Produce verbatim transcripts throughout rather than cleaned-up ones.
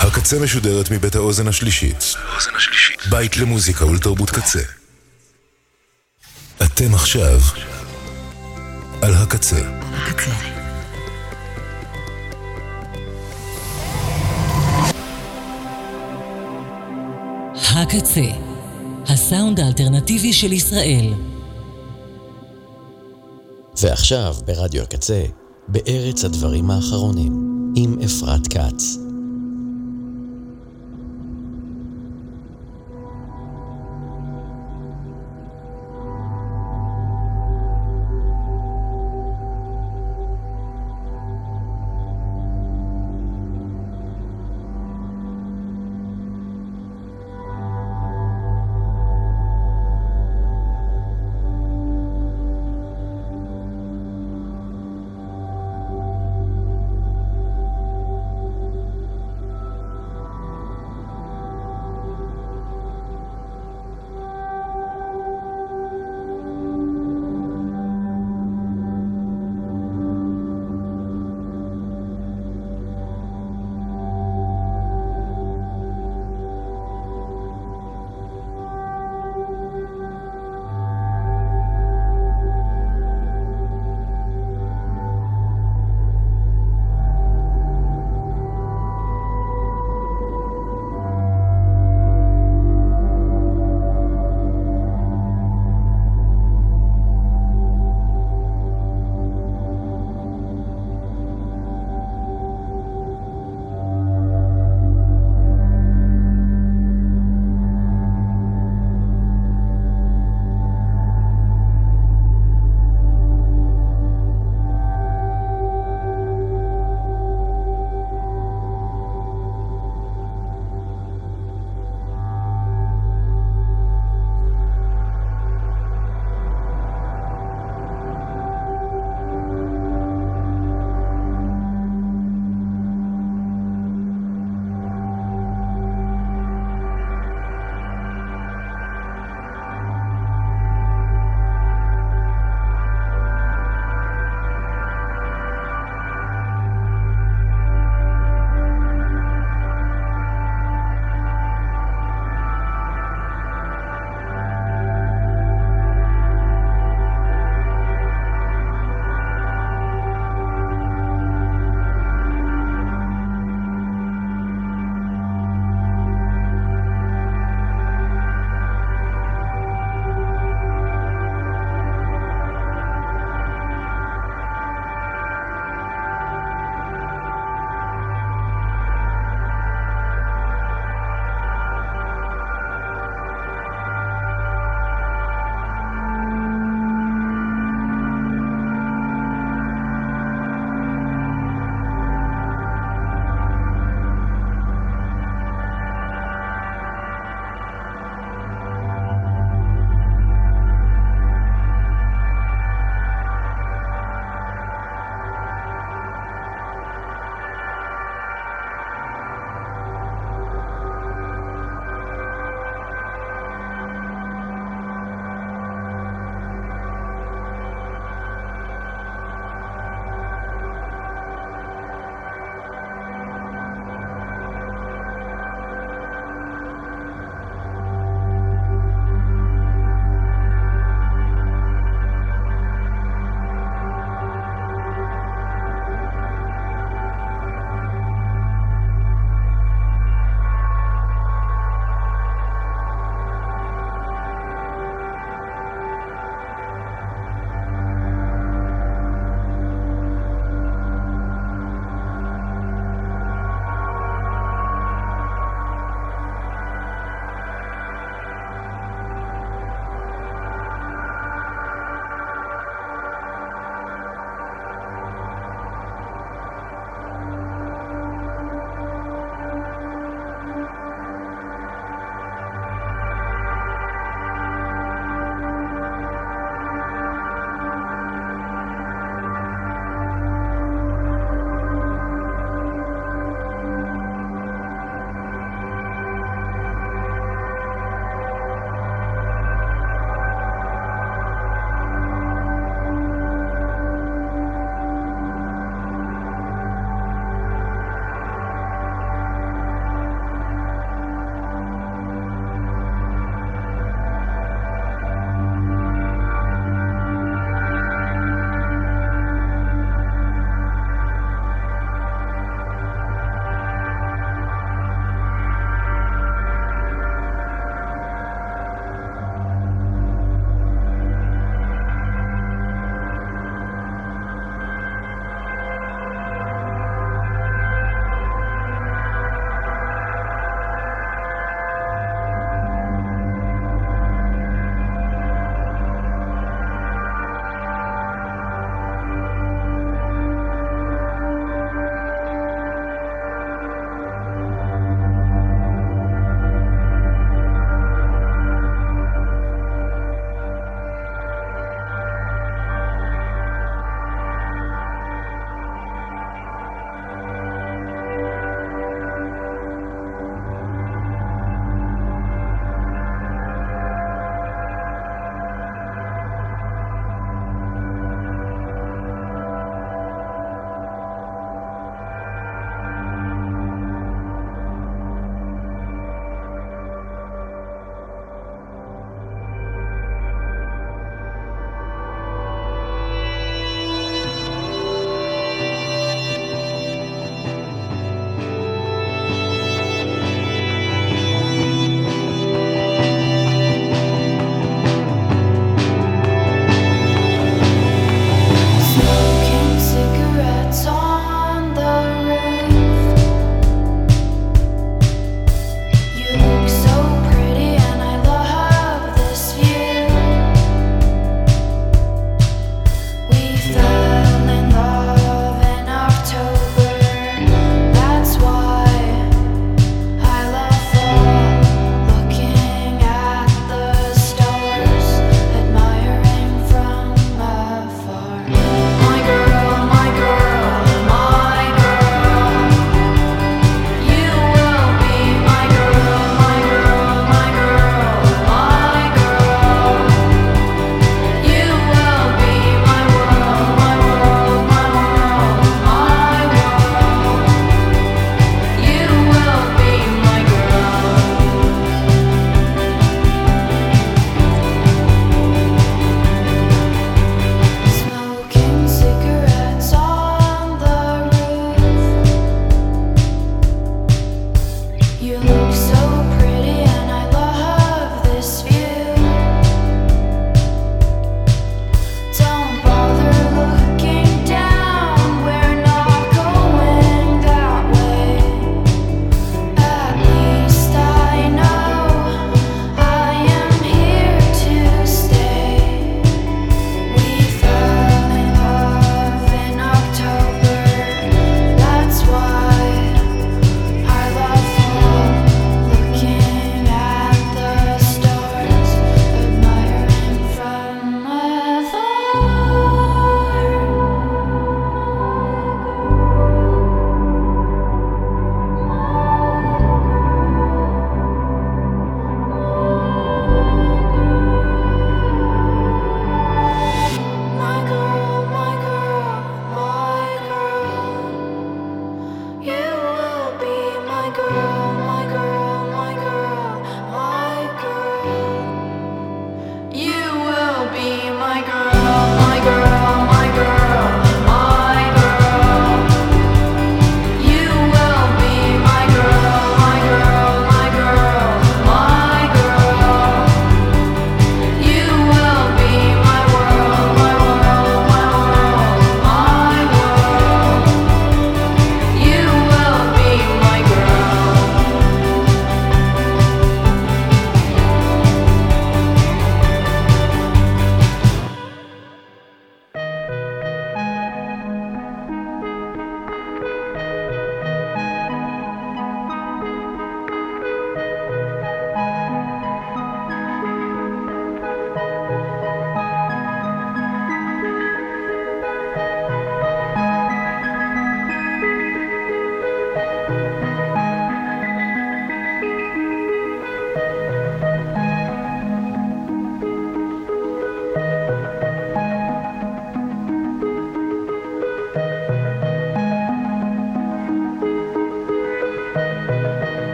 הקצה משודרת מבית האוזן השלישית, בית למוזיקה ולתרבות קצה. אתם עכשיו על הקצה. הקצה, הסאונד האלטרנטיבי של ישראל. ועכשיו ברדיו הקצה, בארץ הדברים האחרונים, עם אפרת כץ.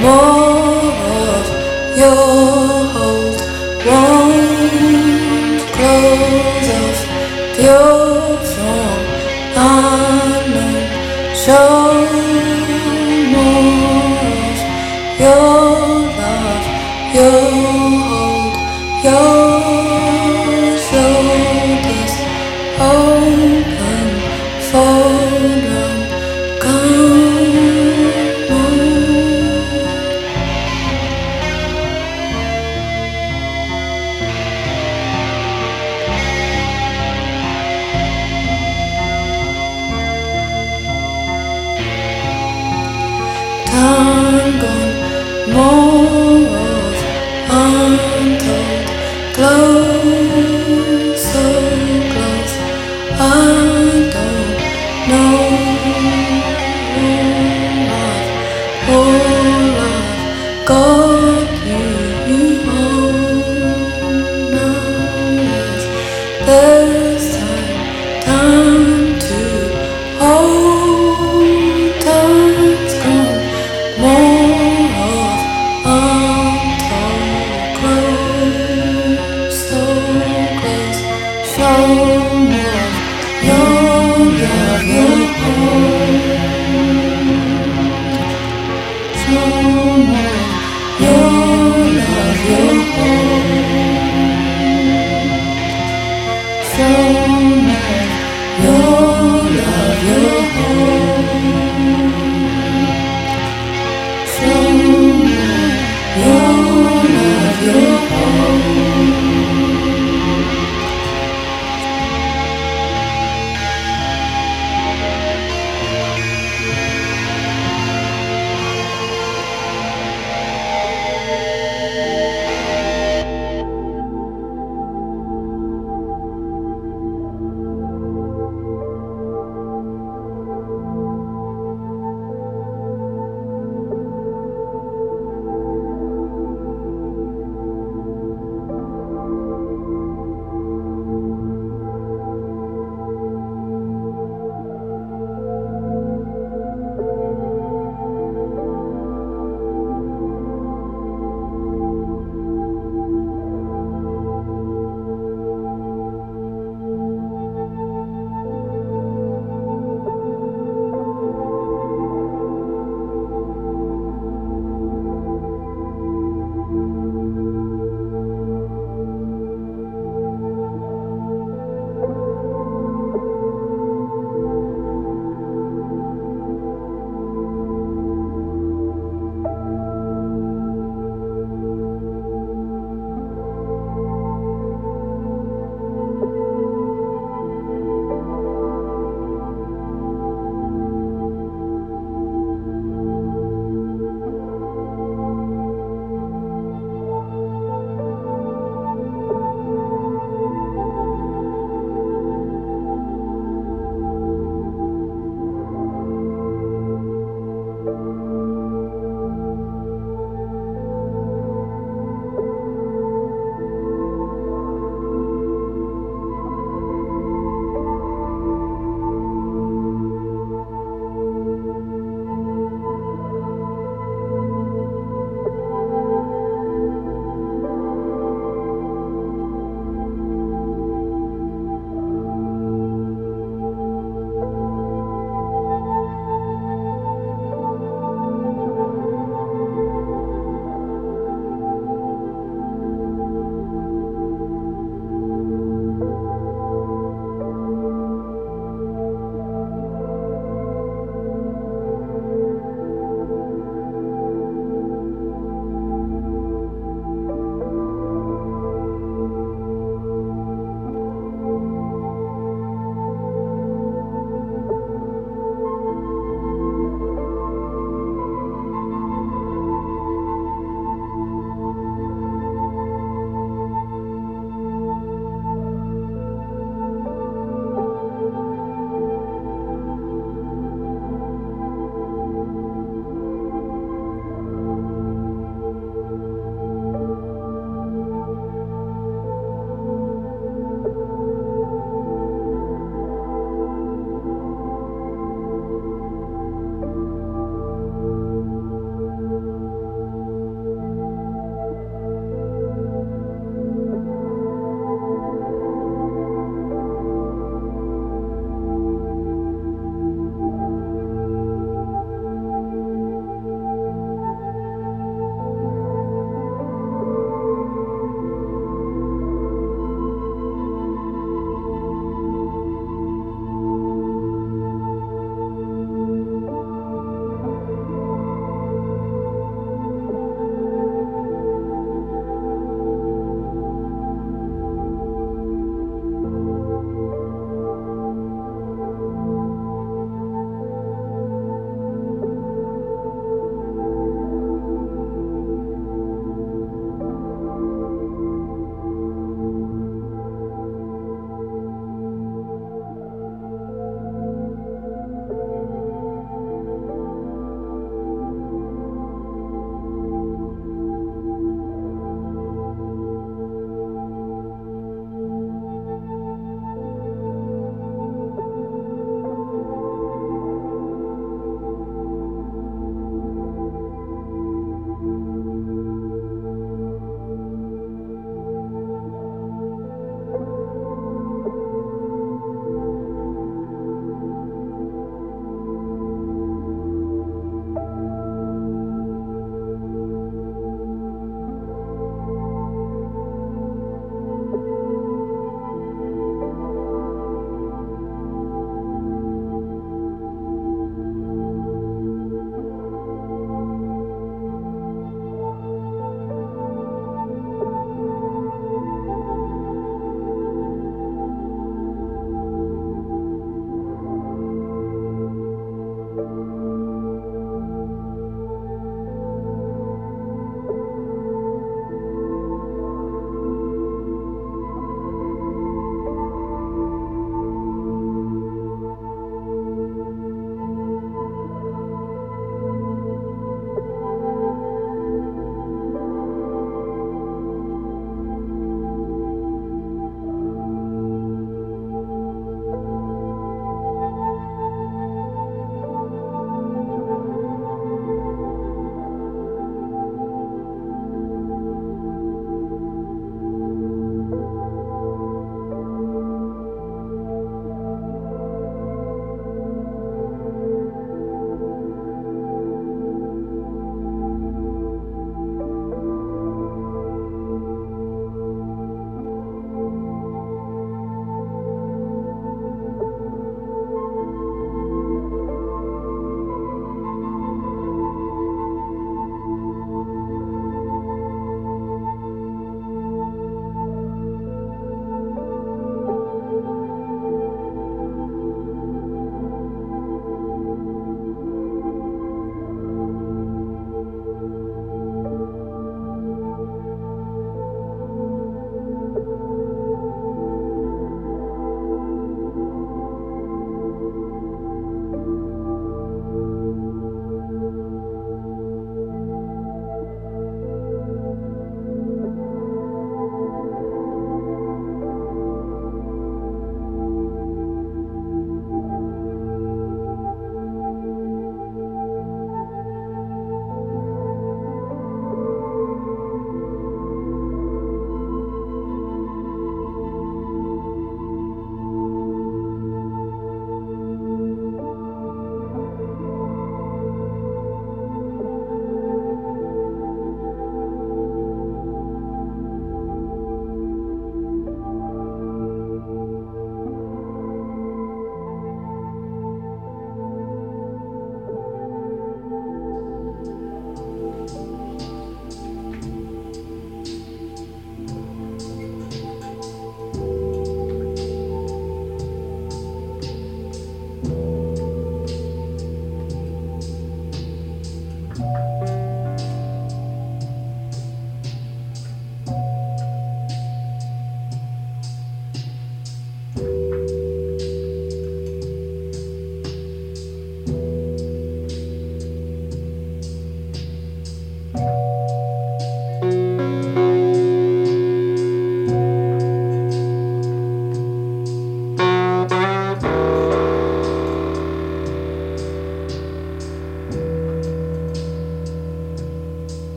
more of your hold. Won't close off pure from unknown. Show more of your love, your hold, your shoulders open for no come. Time gone, more of untold. Close, so close, I don't know. All I've, all I've got you on now is this time, time to hold. Time's gone. Show me your love, your love.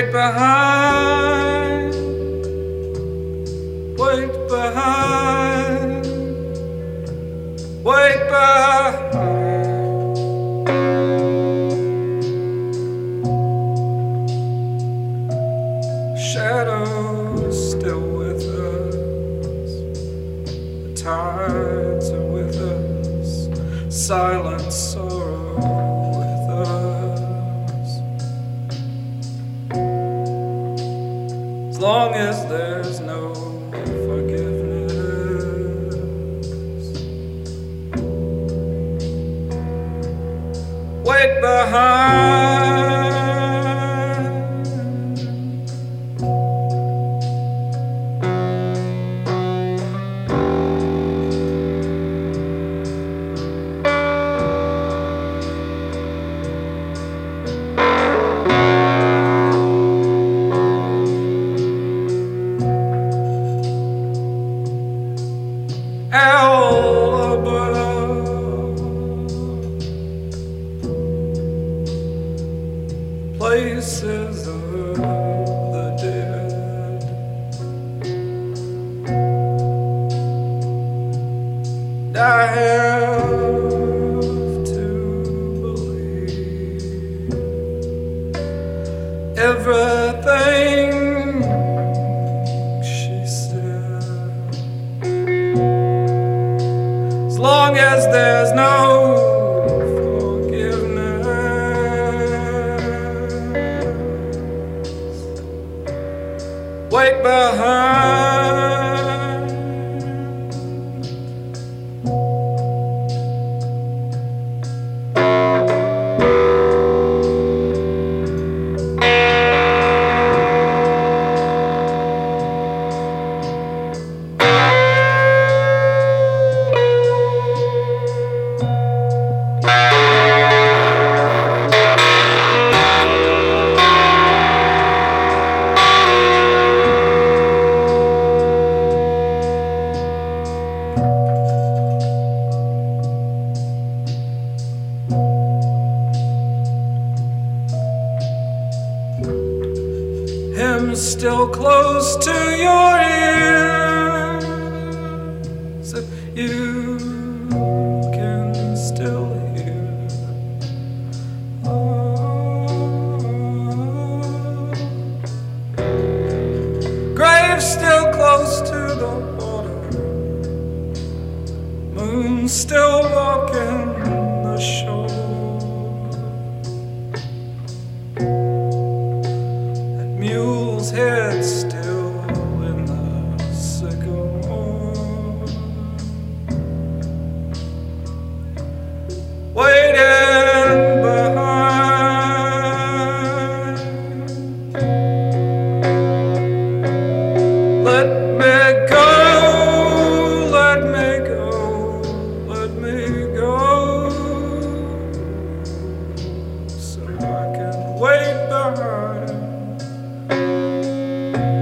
Wait behind, wait behind, wait behind. Shadows still with us, the tides are with us, silent sorrow. As long as there's no forgiveness, wait behind, El above, places of the dead. I have to believe everything. As long as there's no forgiveness, wait behind, him still close to your ears, if you can still hear. Oh. Grave still close to the water, moon still walking the shore. Mule's head still in the sycamore, waiting behind. Let me go, let me go, let me go, so I can wait behind. Thank you.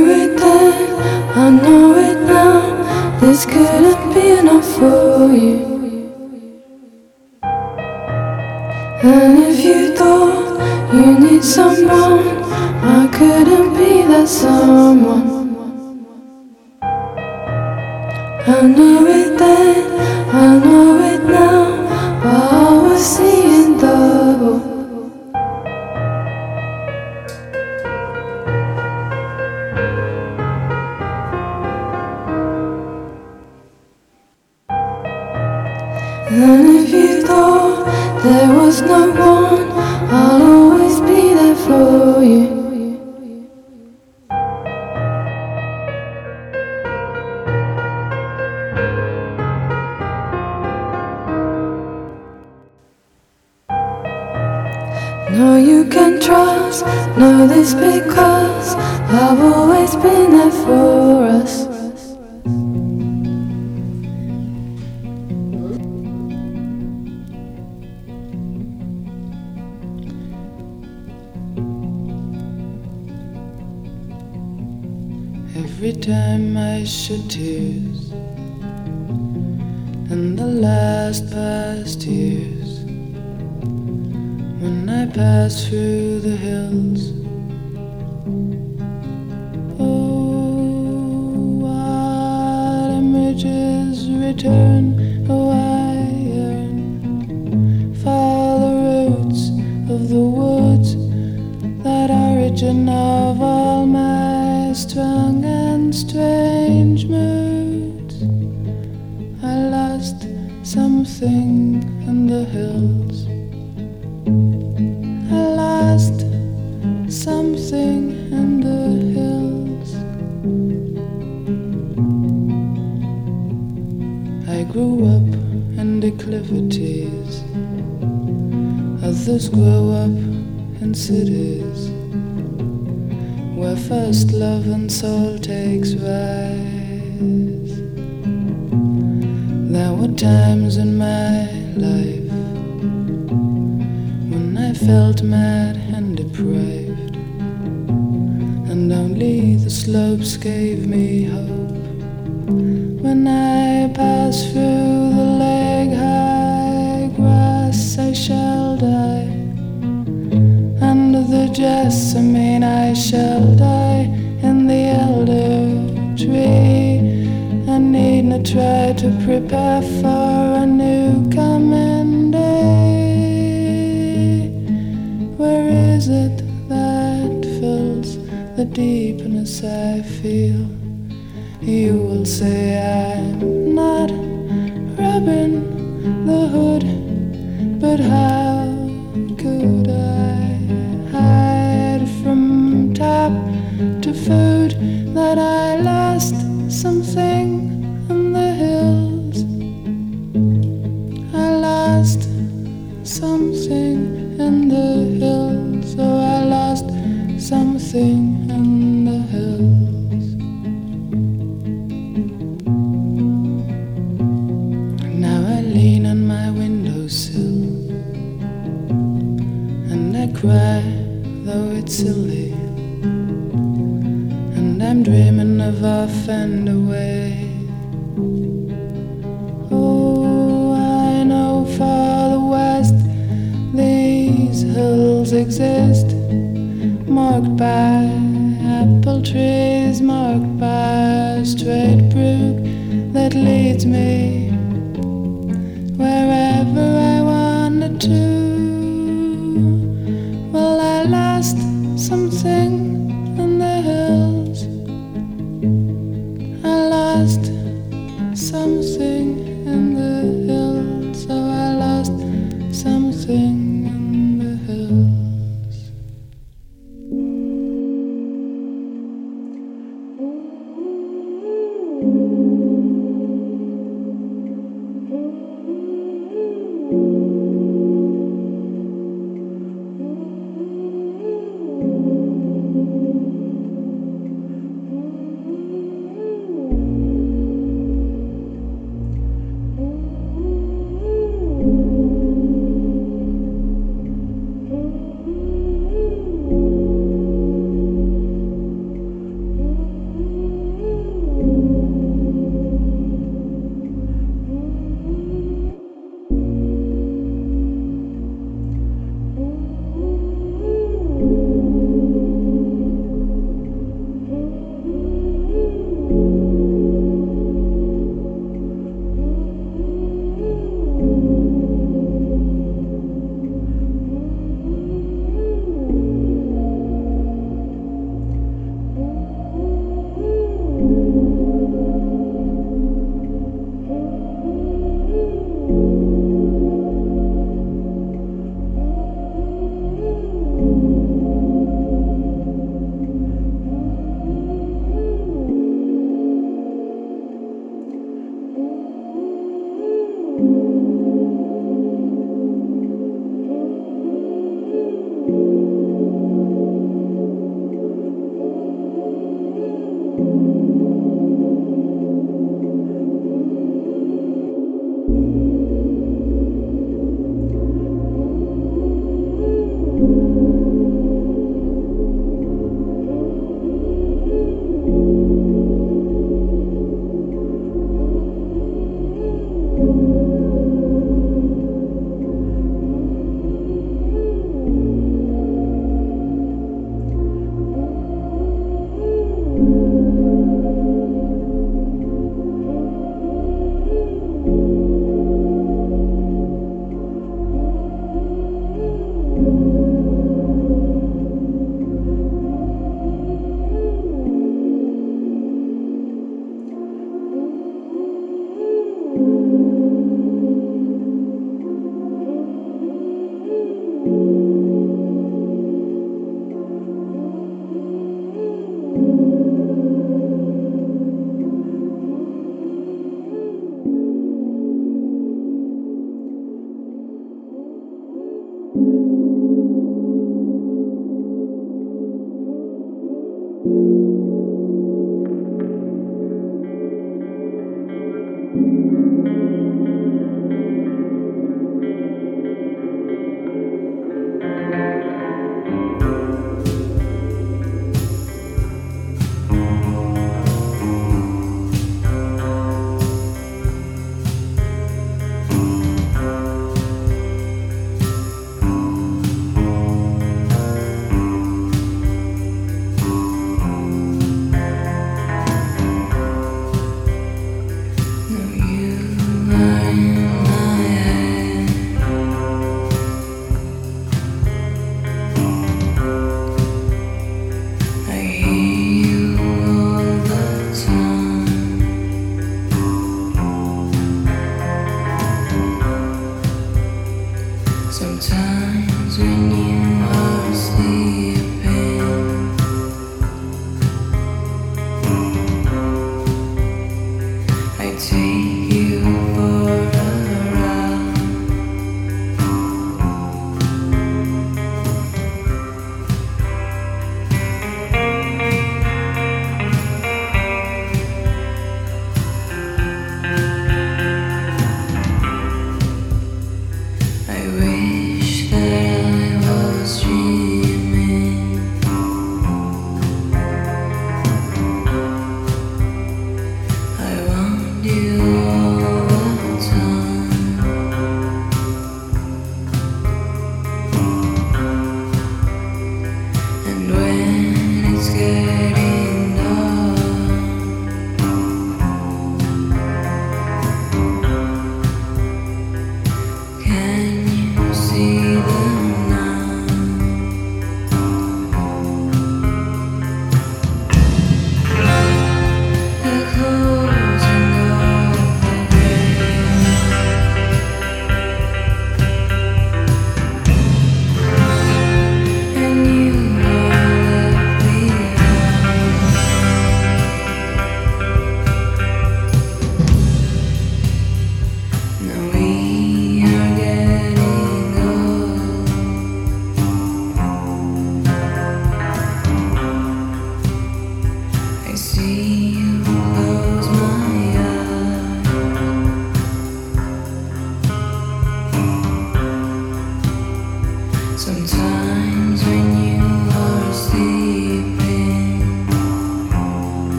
knew it then, I know it now. This couldn't be enough for you. And if you thought you need someone, I couldn't be that someone. I knew it then, I know it now, but I was seeing double. And if you thought there was no one, I'll always be there for you. No, you can trust, know this because I've always been there for us. Every time I shed tears, and the last past years, when I pass through the hills, oh, what images return, oh, I yearn for the roots of the woods, that origin of all my strong and strange moods. I lost something in the hills. I lost something in the hills. I grew up in declivities. Others grow up in cities, where first love and soul takes rise. There were times in my life when I felt mad and deprived, and only the slopes gave me hope. When I pass through the leg high grass, I shall die. Under the jessamine I shall die, in the elder tree. I need not try to prepare for a new coming day. Where is it that fills the deepness I feel? You will say I'm not Robin the Hood, but how could I from tap to food that I lost something in the hills? I lost something in the hills. Oh, I lost something in the hills. Now I lean on my windowsill and I cry, though it's silly, and I'm dreaming of off and away. Oh, I know far the west these hills exist, marked by apple trees, marked by a straight brook that leads me wherever I wanted to. Something in the hills. I lost something in the hills. Oh, I lost something in the hills. Mm-hmm. Mm-hmm.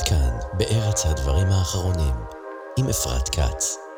עד כאן בארץ הדברים האחרונים עם אפרת כץ.